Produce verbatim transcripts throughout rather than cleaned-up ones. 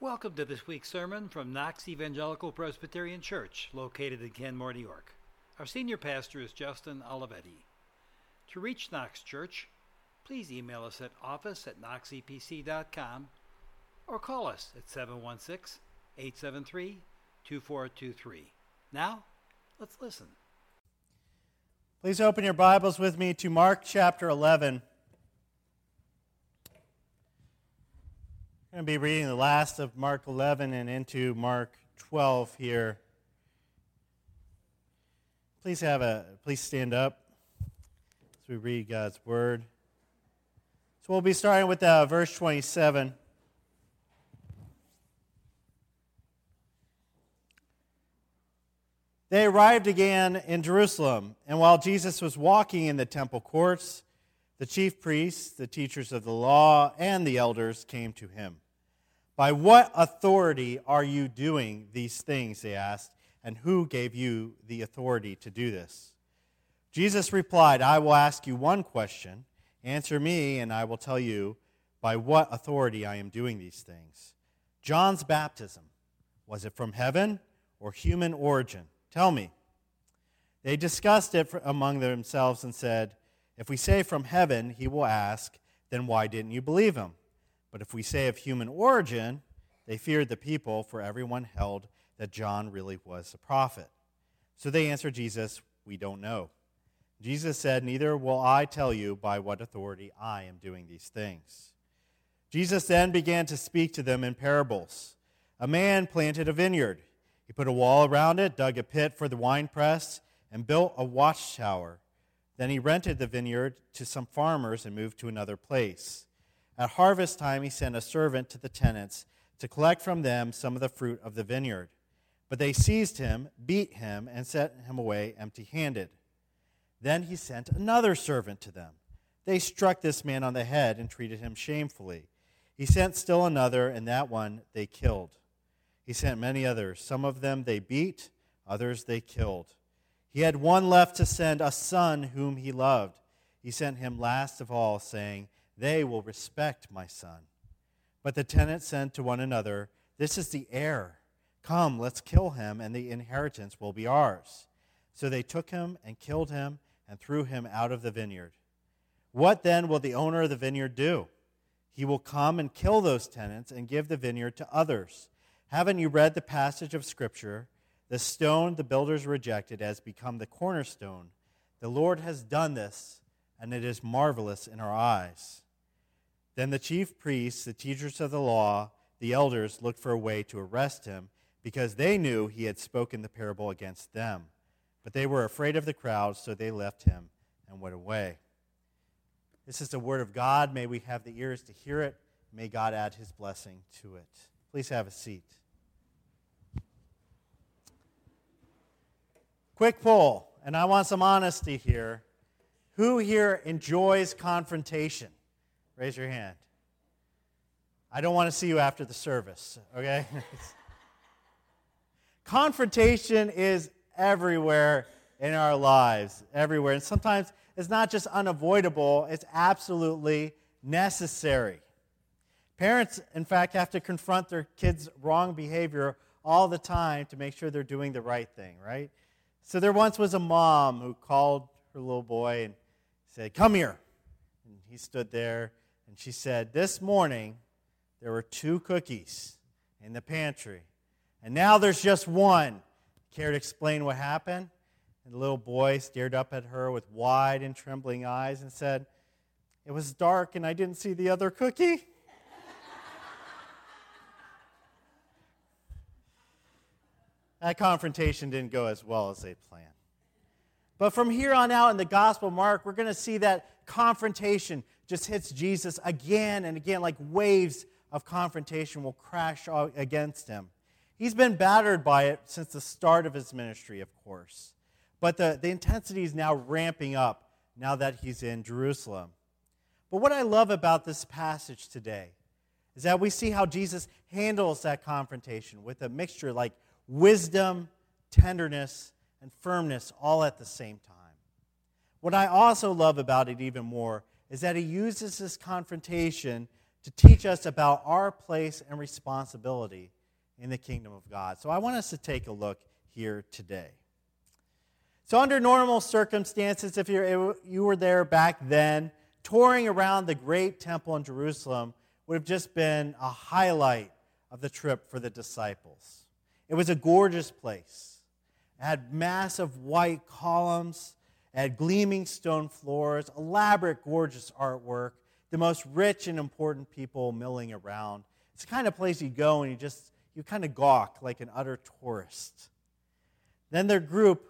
Welcome to this week's sermon from Knox Evangelical Presbyterian Church, located in Canmore, New York. Our senior pastor is Justin Olivetti. To reach Knox Church, please email us at office at knox e p c dot com or call us at seven one six, eight seven three, two four two three. Now, let's listen. Please open your Bibles with me to Mark chapter eleven. I'm going to be reading the last of Mark eleven and into Mark twelve here. Please have a please stand up as we read God's word. So we'll be starting with uh, verse twenty-seven. They arrived again in Jerusalem, and while Jesus was walking in the temple courts, the chief priests, the teachers of the law, and the elders came to him. "By what authority are you doing these things?" they asked, "and who gave you the authority to do this?" Jesus replied, "I will ask you one question. Answer me, and I will tell you by what authority I am doing these things. John's baptism, was it from heaven or human origin? Tell me." They discussed it among themselves and said, "If we say from heaven, he will ask, then why didn't you believe him? But if we say of human origin," they feared the people, for everyone held that John really was a prophet. So they answered Jesus, "We don't know." Jesus said, "Neither will I tell you by what authority I am doing these things." Jesus then began to speak to them in parables. "A man planted a vineyard. He put a wall around it, dug a pit for the winepress, and built a watchtower. Then he rented the vineyard to some farmers and moved to another place. At harvest time, he sent a servant to the tenants to collect from them some of the fruit of the vineyard. But they seized him, beat him, and sent him away empty-handed. Then he sent another servant to them. They struck this man on the head and treated him shamefully. He sent still another, and that one they killed. He sent many others. Some of them they beat, others they killed. He had one left to send, a son whom he loved. He sent him last of all, saying, 'They will respect my son.' But the tenants said to one another, 'This is the heir. Come, let's kill him, and the inheritance will be ours.' So they took him and killed him and threw him out of the vineyard. What then will the owner of the vineyard do? He will come and kill those tenants and give the vineyard to others. Haven't you read the passage of Scripture? 'The stone the builders rejected has become the cornerstone. The Lord has done this, and it is marvelous in our eyes.' Then the chief priests, the teachers of the law, the elders looked for a way to arrest him, because they knew he had spoken the parable against them. But they were afraid of the crowd, so they left him and went away." This is the word of God. May we have the ears to hear it. May God add his blessing to it. Please have a seat. Quick poll, and I want some honesty here. Who here enjoys confrontation? Raise your hand. I don't want to see you after the service, okay? Confrontation is everywhere in our lives, everywhere. And sometimes it's not just unavoidable, it's absolutely necessary. Parents, in fact, have to confront their kids' wrong behavior all the time to make sure they're doing the right thing, right? So there once was a mom who called her little boy and said, "Come here." And he stood there, and she said, "This morning there were two cookies in the pantry, and now there's just one. Care to explain what happened?" And the little boy stared up at her with wide and trembling eyes and said, "It was dark, and I didn't see the other cookie." That confrontation didn't go as well as they planned. But from here on out in the Gospel of Mark, we're going to see that confrontation just hits Jesus again and again, like waves of confrontation will crash against him. He's been battered by it since the start of his ministry, of course. But the, the intensity is now ramping up now that he's in Jerusalem. But what I love about this passage today is that we see how Jesus handles that confrontation with a mixture like wisdom, tenderness, and firmness all at the same time. What I also love about it even more is that he uses this confrontation to teach us about our place and responsibility in the kingdom of God. So I want us to take a look here today. So under normal circumstances, if you you were there back then, touring around the great temple in Jerusalem would have just been a highlight of the trip for the disciples. It was a gorgeous place. It had massive white columns, it had gleaming stone floors, elaborate, gorgeous artwork, the most rich and important people milling around. It's the kind of place you go and you just, you kind of gawk like an utter tourist. Then their group,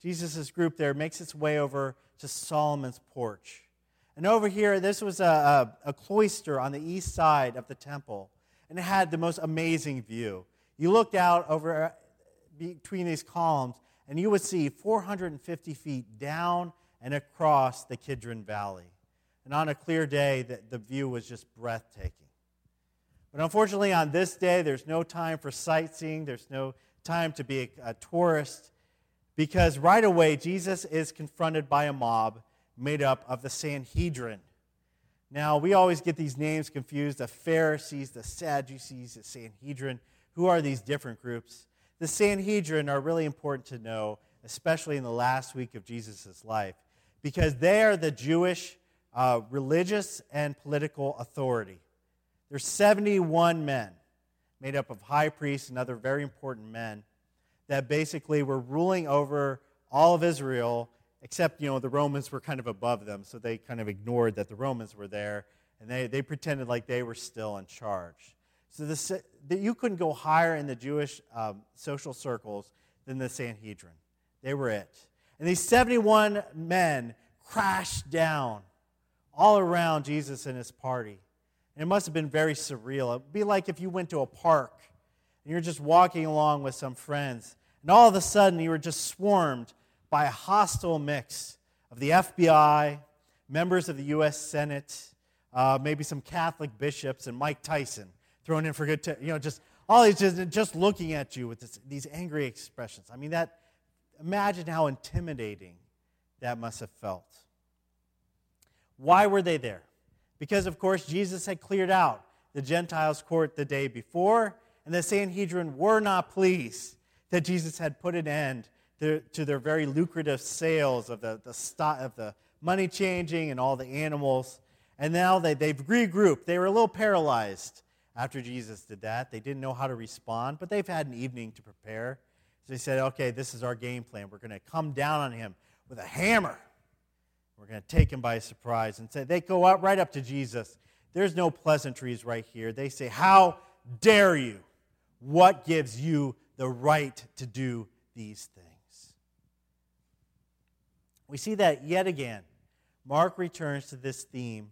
Jesus' group there, makes its way over to Solomon's porch. And over here, this was a, a, a cloister on the east side of the temple, and it had the most amazing view. You looked out over between these columns, and you would see four hundred fifty feet down and across the Kidron Valley. And on a clear day, the, the view was just breathtaking. But unfortunately, on this day, there's no time for sightseeing. There's no time to be a, a tourist, because right away, Jesus is confronted by a mob made up of the Sanhedrin. Now, we always get these names confused, the Pharisees, the Sadducees, the Sanhedrin. Who are these different groups? The Sanhedrin are really important to know, especially in the last week of Jesus' life, because they are the Jewish uh, religious and political authority. There's seventy-one men made up of high priests and other very important men that basically were ruling over all of Israel, except, you know, the Romans were kind of above them, so they kind of ignored that the Romans were there, and they, they pretended like they were still in charge. So the, the, you couldn't go higher in the Jewish um, social circles than the Sanhedrin. They were it. And these seventy-one men crashed down all around Jesus and his party. And it must have been very surreal. It would be like if you went to a park and you're just walking along with some friends, and all of a sudden you were just swarmed by a hostile mix of the F B I, members of the U S Senate, uh, maybe some Catholic bishops, and Mike Tyson thrown in for good, t- you know, just all these just, just looking at you with this, these angry expressions. I mean, that imagine how intimidating that must have felt. Why were they there? Because, of course, Jesus had cleared out the Gentiles' court the day before, and the Sanhedrin were not pleased that Jesus had put an end to, to their very lucrative sales of the, the stock, of the money changing and all the animals. And now they, they've regrouped. They were a little paralyzed after Jesus did that. They didn't know how to respond, but they've had an evening to prepare. So they said, okay, this is our game plan. We're going to come down on him with a hammer. We're going to take him by surprise. And so they go out right up to Jesus. There's no pleasantries right here. They say, how dare you? What gives you the right to do these things? We see that yet again. Mark returns to this theme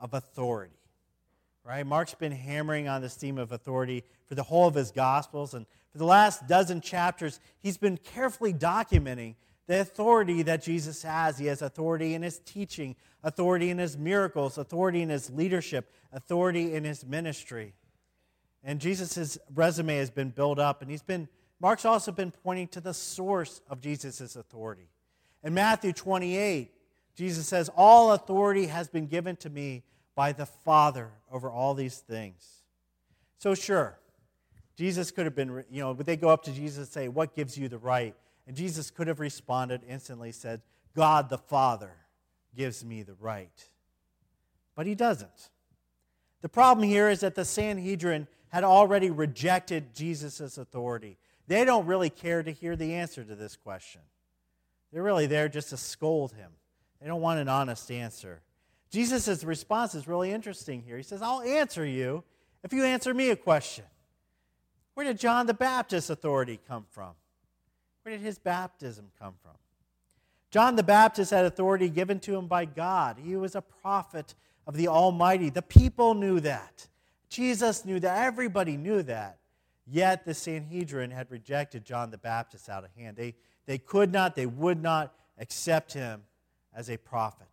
of authority. Right? Mark's been hammering on this theme of authority for the whole of his Gospels, and for the last dozen chapters, he's been carefully documenting the authority that Jesus has. He has authority in his teaching, authority in his miracles, authority in his leadership, authority in his ministry. And Jesus' resume has been built up, and he's been, Mark's also been pointing to the source of Jesus' authority. In Matthew twenty-eight, Jesus says, all authority has been given to me by the Father over all these things. So sure, Jesus could have been, you know, would they go up to Jesus and say, what gives you the right? And Jesus could have responded instantly, said, God the Father gives me the right. But he doesn't. The problem here is that the Sanhedrin had already rejected Jesus' authority. They don't really care to hear the answer to this question. They're really there just to scold him. They don't want an honest answer. Jesus' response is really interesting here. He says, I'll answer you if you answer me a question. Where did John the Baptist's authority come from? Where did his baptism come from? John the Baptist had authority given to him by God. He was a prophet of the Almighty. The people knew that. Jesus knew that. Everybody knew that. Yet the Sanhedrin had rejected John the Baptist out of hand. They, they could not, they would not accept him as a prophet.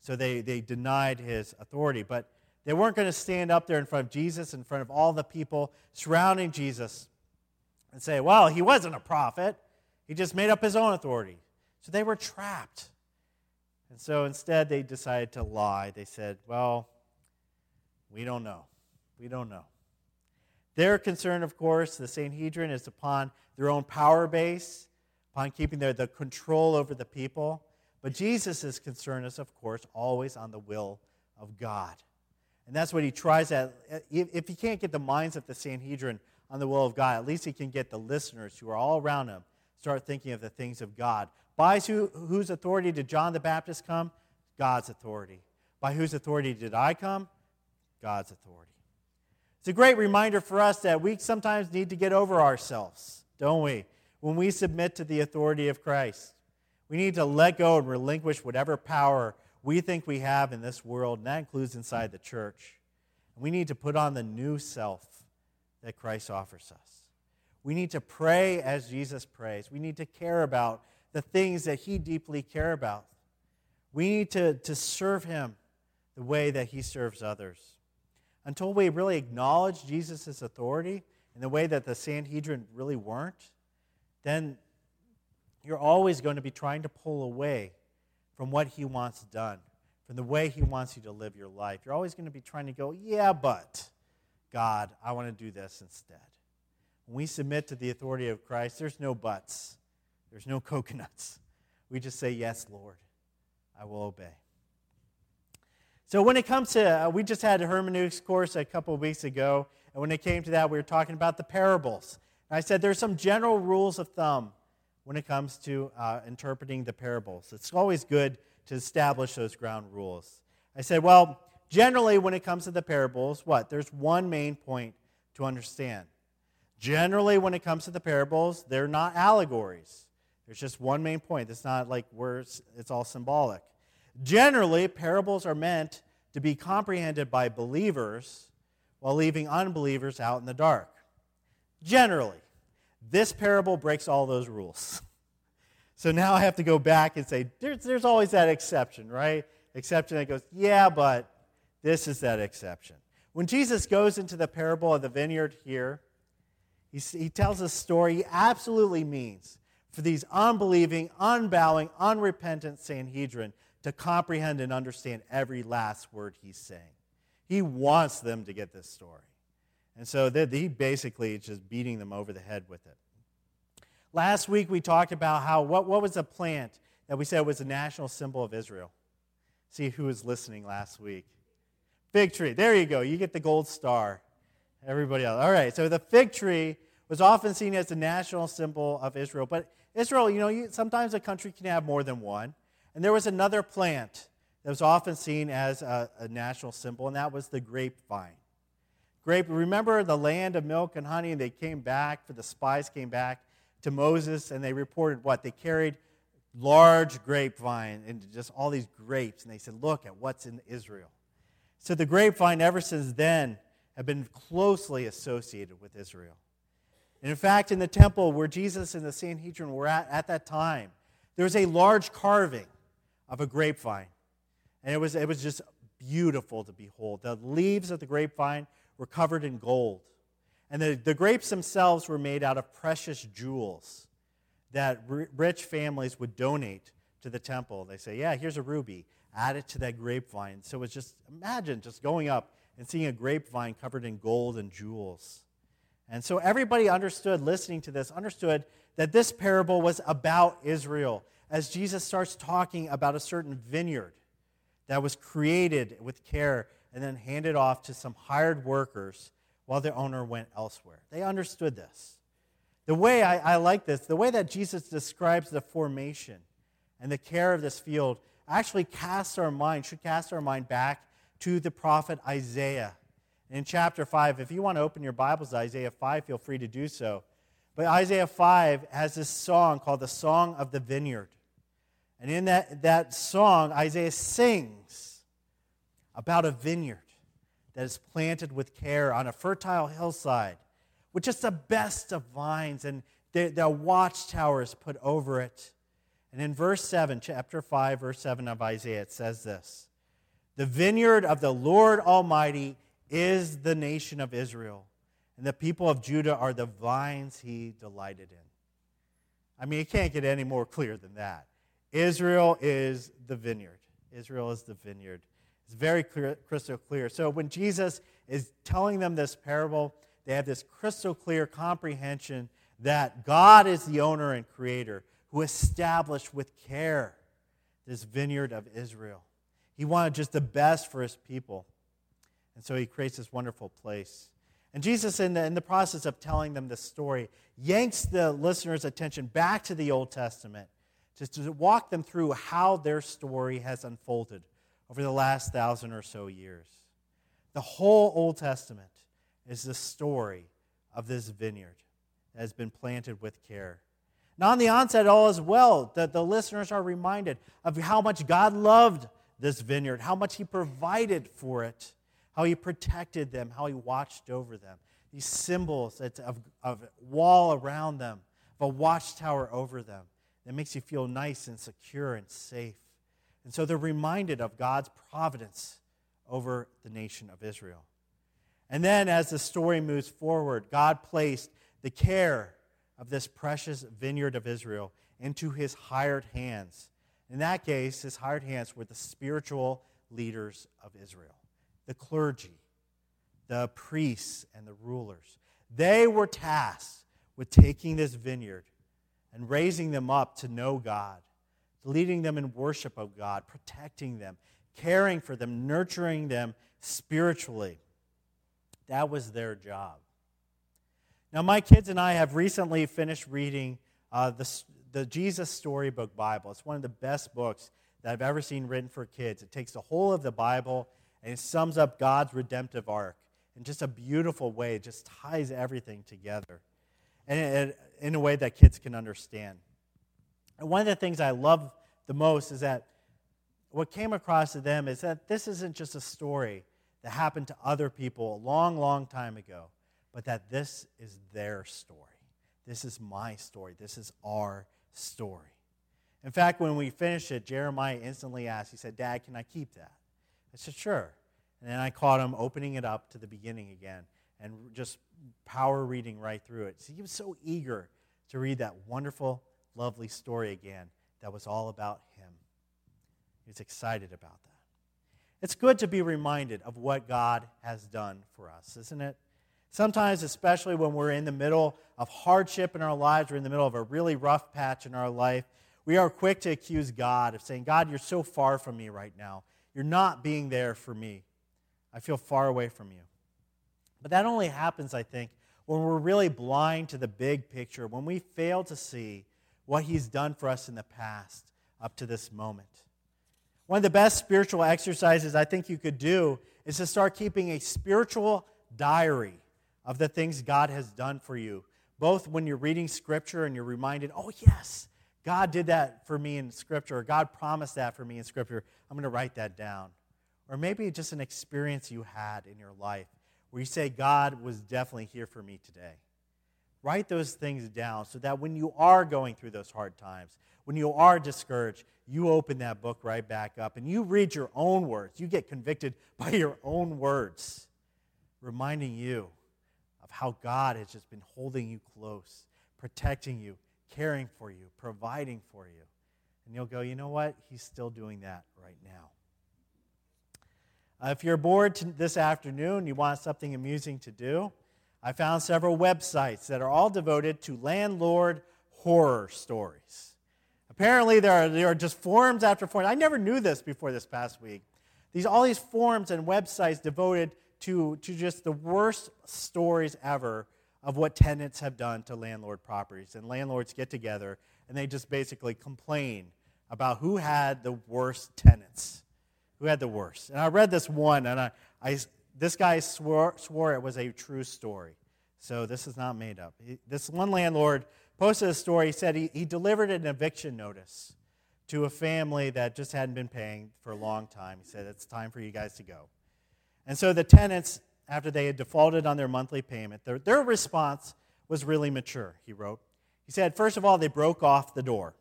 So they, they denied his authority. But they weren't going to stand up there in front of Jesus, in front of all the people surrounding Jesus, and say, well, he wasn't a prophet. He just made up his own authority. So they were trapped. And so instead they decided to lie. They said, well, We don't know. We don't know. Their concern, of course, the Sanhedrin, is upon their own power base, upon keeping their the control over the people. But Jesus' concern is, of course, always on the will of God. And that's what he tries at. If he can't get the minds of the Sanhedrin on the will of God, at least he can get the listeners who are all around him start thinking of the things of God. By who, whose authority did John the Baptist come? God's authority. By whose authority did I come? God's authority. It's a great reminder for us that we sometimes need to get over ourselves, don't we? When we submit to the authority of Christ, we need to let go and relinquish whatever power we think we have in this world, and that includes inside the church. We need to put on the new self that Christ offers us. We need to pray as Jesus prays. We need to care about the things that he deeply cares about. We need to, to serve him the way that he serves others. Until we really acknowledge Jesus' authority in the way that the Sanhedrin really weren't, then you're always going to be trying to pull away from what he wants done, from the way he wants you to live your life. You're always going to be trying to go, yeah, but, God, I want to do this instead. When we submit to the authority of Christ, there's no buts. There's no coconuts. We just say, yes, Lord, I will obey. So when it comes to, uh, we just had a hermeneutics course a couple of weeks ago, and when it came to that, we were talking about the parables. And I said there's some general rules of thumb when it comes to uh, interpreting the parables. It's always good to establish those ground rules. I said, well, generally when it comes to the parables, what? There's one main point to understand. Generally when it comes to the parables, they're not allegories. There's just one main point. It's not like words, it's all symbolic. Generally, parables are meant to be comprehended by believers while leaving unbelievers out in the dark. Generally. This parable breaks all those rules. So now I have to go back and say, there's, there's always that exception, right? Exception that goes, yeah, but this is that exception. When Jesus goes into the parable of the vineyard here, he, he tells a story he absolutely means for these unbelieving, unbowing, unrepentant Sanhedrin to comprehend and understand every last word he's saying. He wants them to get this story. And so he basically is just beating them over the head with it. Last week we talked about how what, what was a plant that we said was a national symbol of Israel. See who was listening last week. Fig tree. There you go. You get the gold star. Everybody else. All right. So the fig tree was often seen as the national symbol of Israel. But Israel, you know, you, sometimes a country can have more than one. And there was another plant that was often seen as a, a national symbol, and that was the grapevine. Grape, remember the land of milk and honey, and they came back, for the spies came back to Moses, and they reported what? They carried large grapevine and just all these grapes, and they said, look at what's in Israel. So the grapevine ever since then have been closely associated with Israel. And in fact, in the temple where Jesus and the Sanhedrin were at at that time, there was a large carving of a grapevine, and it was, it was just beautiful to behold. The leaves of the grapevine were covered in gold. And the, the grapes themselves were made out of precious jewels that r- rich families would donate to the temple. They say, yeah, here's a ruby. Add it to that grapevine. So it's just, imagine just going up and seeing a grapevine covered in gold and jewels. And so everybody understood, listening to this, understood that this parable was about Israel. As Jesus starts talking about a certain vineyard that was created with care and then handed off to some hired workers while the owner went elsewhere. They understood this. The way I, I like this, the way that Jesus describes the formation and the care of this field actually casts our mind, should cast our mind back to the prophet Isaiah. In chapter five, if you want to open your Bibles to Isaiah five, feel free to do so. But Isaiah five has this song called the Song of the Vineyard. And in that, that song, Isaiah sings about a vineyard that is planted with care on a fertile hillside with just the best of vines, and the, the watchtower is put over it. And in verse seven, chapter five, verse seven of Isaiah, it says this: "The vineyard of the Lord Almighty is the nation of Israel, and the people of Judah are the vines he delighted in." I mean, it can't get any more clear than that. Israel is the vineyard. Israel is the vineyard. It's very clear, crystal clear. So when Jesus is telling them this parable, they have this crystal clear comprehension that God is the owner and creator who established with care this vineyard of Israel. He wanted just the best for his people. And so he creates this wonderful place. And Jesus, in the, in the process of telling them this story, yanks the listener's attention back to the Old Testament just to walk them through how their story has unfolded over the last thousand or so years. The whole Old Testament is the story of this vineyard that has been planted with care. Now, on the onset, all is well. The, the listeners are reminded of how much God loved this vineyard, how much he provided for it, how he protected them, how he watched over them. These symbols of, of a wall around them, of a watchtower over them. It makes you feel nice and secure and safe. And so they're reminded of God's providence over the nation of Israel. And then as the story moves forward, God placed the care of this precious vineyard of Israel into his hired hands. In that case, his hired hands were the spiritual leaders of Israel. The clergy, the priests, and the rulers. They were tasked with taking this vineyard and raising them up to know God, leading them in worship of God, protecting them, caring for them, nurturing them spiritually. That was their job. Now, my kids and I have recently finished reading uh, the, the Jesus Storybook Bible. It's one of the best books that I've ever seen written for kids. It takes the whole of the Bible and it sums up God's redemptive arc in just a beautiful way. It just ties everything together and in a way that kids can understand. And one of the things I love the most is that what came across to them is that this isn't just a story that happened to other people a long, long time ago, but that this is their story. This is my story. This is our story. In fact, when we finished it, Jeremiah instantly asked, he said, "Dad, can I keep that?" I said, "Sure." And then I caught him opening it up to the beginning again and just power reading right through it. So he was so eager to read that wonderful, lovely story again that was all about him. He was excited about that. It's good to be reminded of what God has done for us, isn't it? Sometimes, especially when we're in the middle of hardship in our lives, we're in the middle of a really rough patch in our life, we are quick to accuse God of saying, "God, you're so far from me right now. You're not being there for me. I feel far away from you." But that only happens, I think, when we're really blind to the big picture, when we fail to see what he's done for us in the past up to this moment. One of the best spiritual exercises I think you could do is to start keeping a spiritual diary of the things God has done for you, both when you're reading Scripture and you're reminded, "Oh, yes, God did that for me in Scripture," or "God promised that for me in Scripture. I'm going to write that down." Or maybe just an experience you had in your life where you say, "God was definitely here for me today." Write those things down so that when you are going through those hard times, when you are discouraged, you open that book right back up and you read your own words. You get convicted by your own words, reminding you of how God has just been holding you close, protecting you, caring for you, providing for you. And you'll go, "You know what? He's still doing that right now." Uh, if you're bored t- this afternoon, you want something amusing to do, I found several websites that are all devoted to landlord horror stories. Apparently, there are, there are just forums after forums. I never knew this before this past week. These all these forums and websites devoted to, to just the worst stories ever of what tenants have done to landlord properties. And landlords get together and they just basically complain about who had the worst tenants, who had the worst. And I read this one, and I, I this guy swore, swore it was a true story. So this is not made up. He, this one landlord posted a story. He said he, he delivered an eviction notice to a family that just hadn't been paying for a long time. He said, "It's time for you guys to go." And so the tenants, after they had defaulted on their monthly payment, their, their response was really mature, he wrote. He said, "First of all, they broke off the door.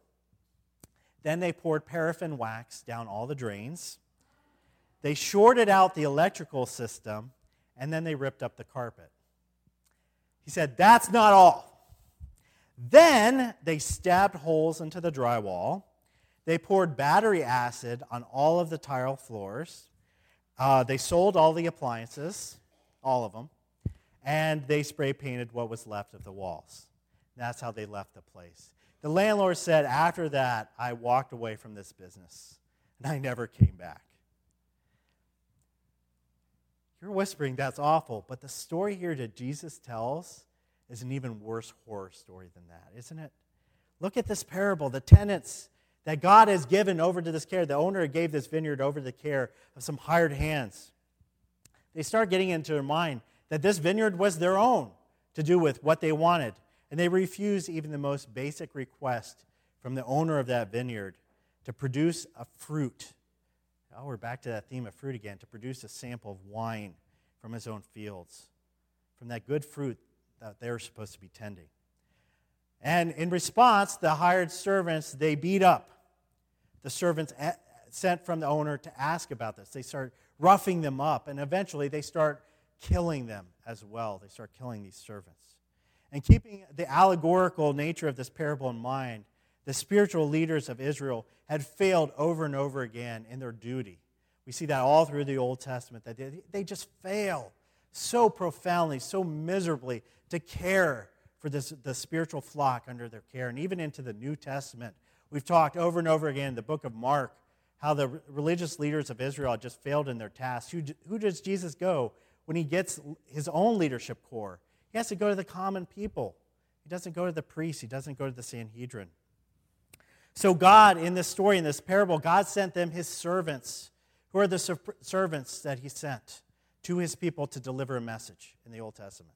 Then they poured paraffin wax down all the drains. They shorted out the electrical system, and then they ripped up the carpet." He said, "That's not all. Then they stabbed holes into the drywall. They poured battery acid on all of the tile floors. Uh, they sold all the appliances, all of them, and they spray painted what was left of the walls. That's how they left the place. The landlord said, after that, I walked away from this business, and I never came back. You're whispering, that's awful, but the story here that Jesus tells is an even worse horror story than that, isn't it? Look at this parable, the tenants that God has given over to this care. The owner gave this vineyard over to the care of some hired hands. They start getting into their mind that this vineyard was their own to do with what they wanted, and they refuse even the most basic request from the owner of that vineyard to produce a fruit. Oh, we're back to that theme of fruit again, to produce a sample of wine from his own fields, from that good fruit that they're supposed to be tending. And in response, the hired servants, they beat up the servants sent from the owner to ask about this. They start roughing them up, and eventually they start killing them as well. They start killing these servants. And keeping the allegorical nature of this parable in mind, the spiritual leaders of Israel had failed over and over again in their duty. We see that all through the Old Testament, that they just fail so profoundly, so miserably to care for this, the spiritual flock under their care. And even into the New Testament, we've talked over and over again in the book of Mark how the religious leaders of Israel just failed in their tasks. Who, who does Jesus go when he gets his own leadership core? He has to go to the common people. He doesn't go to the priests. He doesn't go to the Sanhedrin. So God, in this story, in this parable, God sent them his servants. Who are the ser- servants that he sent to his people to deliver a message in the Old Testament?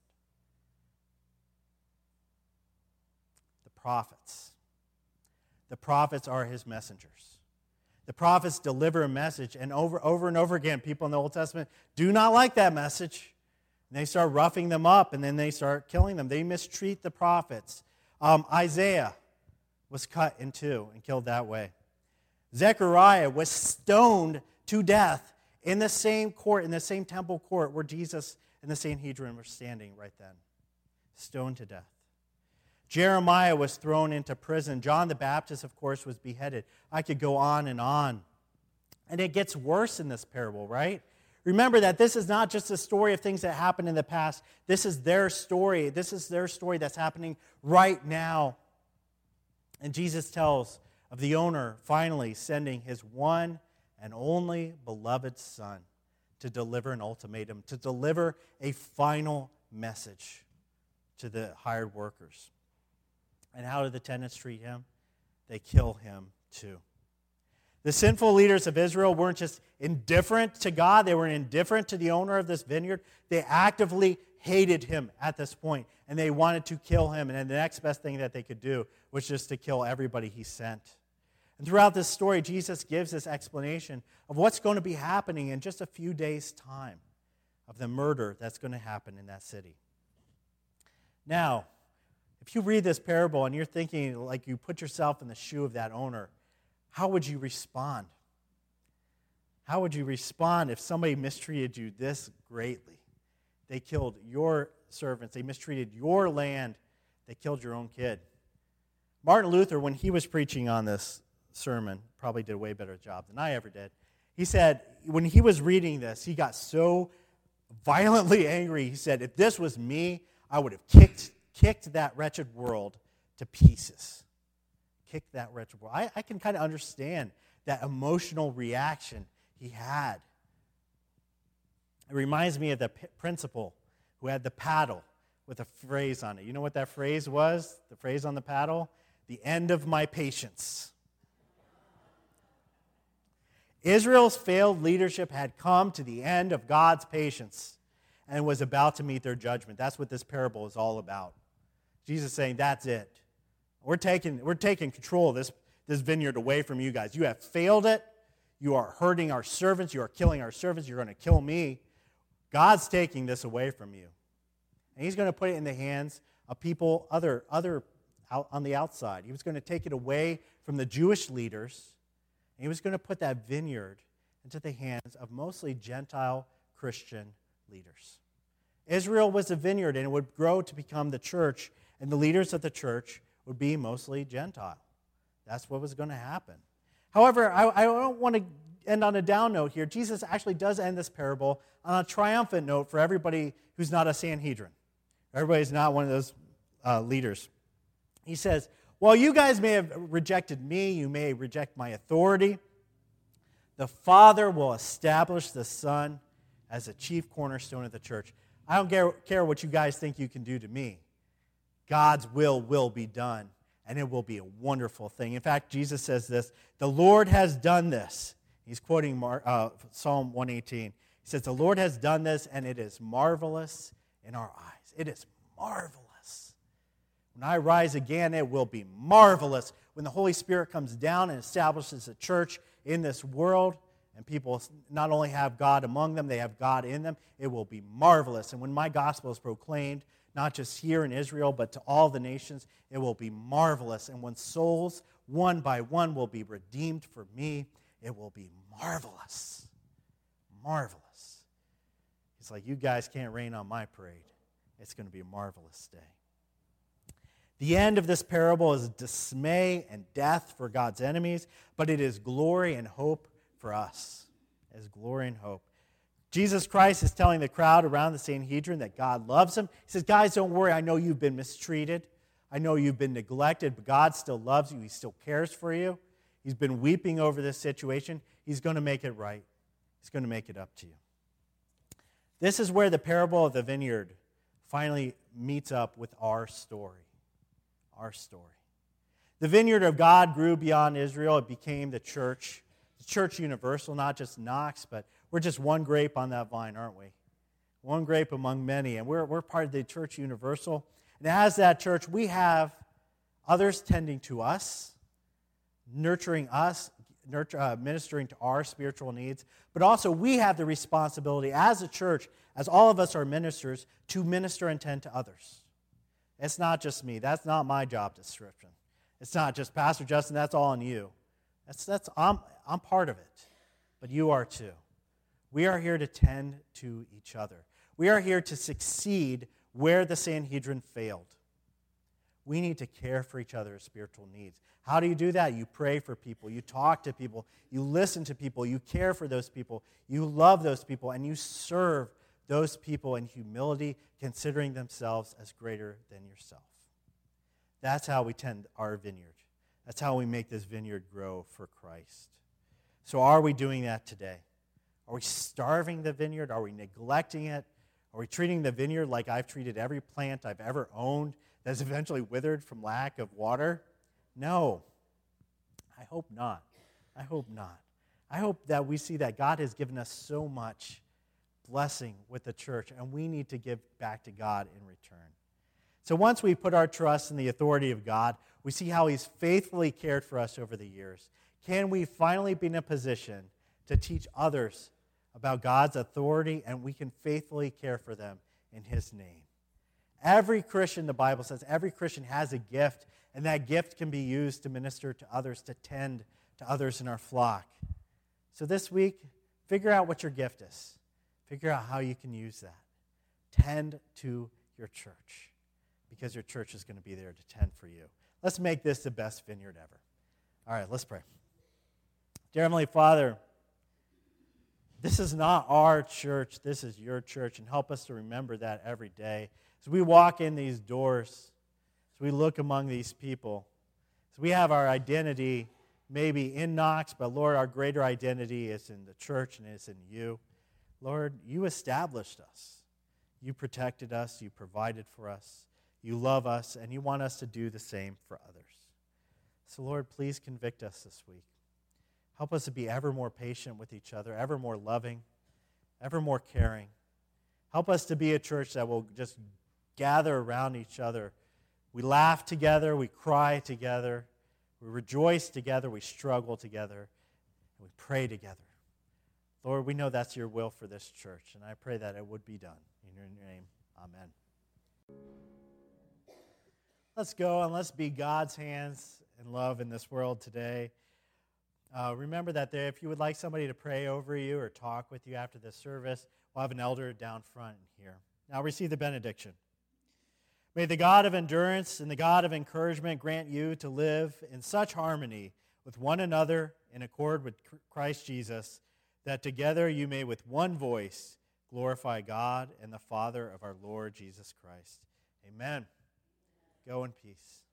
The prophets. The prophets are his messengers. The prophets deliver a message, and over, over and over again, people in the Old Testament do not like that message. And they start roughing them up, and then they start killing them. They mistreat the prophets. Um, Isaiah was cut in two and killed that way. Zechariah was stoned to death in the same court, in the same temple court where Jesus and the Sanhedrin were standing right then. Stoned to death. Jeremiah was thrown into prison. John the Baptist, of course, was beheaded. I could go on and on. And it gets worse in this parable, right? Remember that this is not just a story of things that happened in the past. This is their story. This is their story that's happening right now. And Jesus tells of the owner finally sending his one and only beloved son to deliver an ultimatum, to deliver a final message to the hired workers. And how do the tenants treat him? They kill him too. The sinful leaders of Israel weren't just indifferent to God. They were indifferent to the owner of this vineyard. They actively hated him at this point, and they wanted to kill him. And then the next best thing that they could do was just to kill everybody he sent. And throughout this story, Jesus gives this explanation of what's going to be happening in just a few days' time, of the murder that's going to happen in that city. Now, if you read this parable and you're thinking like you put yourself in the shoe of that owner, how would you respond? How would you respond if somebody mistreated you this greatly? They killed your servants. They mistreated your land. They killed your own kid. Martin Luther, when he was preaching on this sermon, probably did a way better job than I ever did. He said, when he was reading this, he got so violently angry. He said, if this was me, I would have kicked, kicked that wretched world to pieces. Kick that wretched world. I, I can kind of understand that emotional reaction he had. It reminds me of the p- principal who had the paddle with a phrase on it. You know what that phrase was? The phrase on the paddle? The end of my patience. Israel's failed leadership had come to the end of God's patience and was about to meet their judgment. That's what this parable is all about. Jesus is saying, that's it. We're taking, we're taking control of this, this vineyard away from you guys. You have failed it. You are hurting our servants. You are killing our servants. You're going to kill me. God's taking this away from you. And he's going to put it in the hands of people other, other out on the outside. He was going to take it away from the Jewish leaders. And he was going to put that vineyard into the hands of mostly Gentile Christian leaders. Israel was a vineyard, and it would grow to become the church, and the leaders of the church would be mostly Gentile. That's what was going to happen. However, I, I don't want to end on a down note here. Jesus actually does end this parable on a triumphant note for everybody who's not a Sanhedrin. Everybody's not one of those uh, leaders. He says, well, you guys may have rejected me. You may reject my authority. The Father will establish the Son as the chief cornerstone of the church. I don't care what you guys think you can do to me. God's will will be done, and it will be a wonderful thing. In fact, Jesus says this, the Lord has done this. He's quoting Mark, uh, Psalm one eighteen. He says, the Lord has done this, and it is marvelous in our eyes. It is marvelous. When I rise again, it will be marvelous. When the Holy Spirit comes down and establishes a church in this world, and people not only have God among them, they have God in them, it will be marvelous. And when my gospel is proclaimed, not just here in Israel, but to all the nations, it will be marvelous. And when souls, one by one, will be redeemed for me, it will be marvelous. Marvelous. It's like, you guys can't rain on my parade. It's going to be a marvelous day. The end of this parable is dismay and death for God's enemies, but it is glory and hope for us. It is glory and hope. Jesus Christ is telling the crowd around the Sanhedrin that God loves them. He says, guys, don't worry. I know you've been mistreated. I know you've been neglected, but God still loves you. He still cares for you. He's been weeping over this situation. He's going to make it right. He's going to make it up to you. This is where the parable of the vineyard finally meets up with our story. Our story. The vineyard of God grew beyond Israel. It became the church, the church universal, not just Knox, but we're just one grape on that vine, aren't we? One grape among many, and we're, we're part of the church universal. And as that church, we have others tending to us, nurturing us, nurture, uh, ministering to our spiritual needs, but also we have the responsibility as a church, as all of us are ministers, to minister and tend to others. It's not just me. That's not my job description. It's not just Pastor Justin. That's all on you. That's that's I'm I'm part of it, but you are too. We are here to tend to each other. We are here to succeed where the Sanhedrin failed. We need to care for each other's spiritual needs. How do you do that? You pray for people. You talk to people. You listen to people. You care for those people. You love those people, and you serve those people in humility, considering themselves as greater than yourself. That's how we tend our vineyard. That's how we make this vineyard grow for Christ. So are we doing that today? Are we starving the vineyard? Are we neglecting it? Are we treating the vineyard like I've treated every plant I've ever owned that's eventually withered from lack of water? No. I hope not. I hope not. I hope that we see that God has given us so much blessing with the church, and we need to give back to God in return. So once we put our trust in the authority of God, we see how He's faithfully cared for us over the years. Can we finally be in a position to teach others about God's authority, and we can faithfully care for them in His name? Every Christian, the Bible says, every Christian has a gift, and that gift can be used to minister to others, to tend to others in our flock. So this week, figure out what your gift is. Figure out how you can use that. Tend to your church, because your church is going to be there to tend for you. Let's make this the best vineyard ever. All right, let's pray. Dear Heavenly Father, this is not our church. This is your church, and help us to remember that every day. As we walk in these doors, as we look among these people, as we have our identity maybe in Knox, but Lord, our greater identity is in the church and is in you. Lord, you established us. You protected us. You provided for us. You love us, and you want us to do the same for others. So, Lord, please convict us this week. Help us to be ever more patient with each other, ever more loving, ever more caring. Help us to be a church that will just gather around each other. We laugh together. We cry together. We rejoice together. We struggle together. And we pray together. Lord, we know that's your will for this church, and I pray that it would be done. In your name, amen. Let's go and let's be God's hands and love in this world today. Uh, remember that there, if you would like somebody to pray over you or talk with you after this service, we'll have an elder down front here. Now receive the benediction. May the God of endurance and the God of encouragement grant you to live in such harmony with one another in accord with Christ Jesus, that together you may with one voice glorify God and the Father of our Lord Jesus Christ. Amen. Go in peace.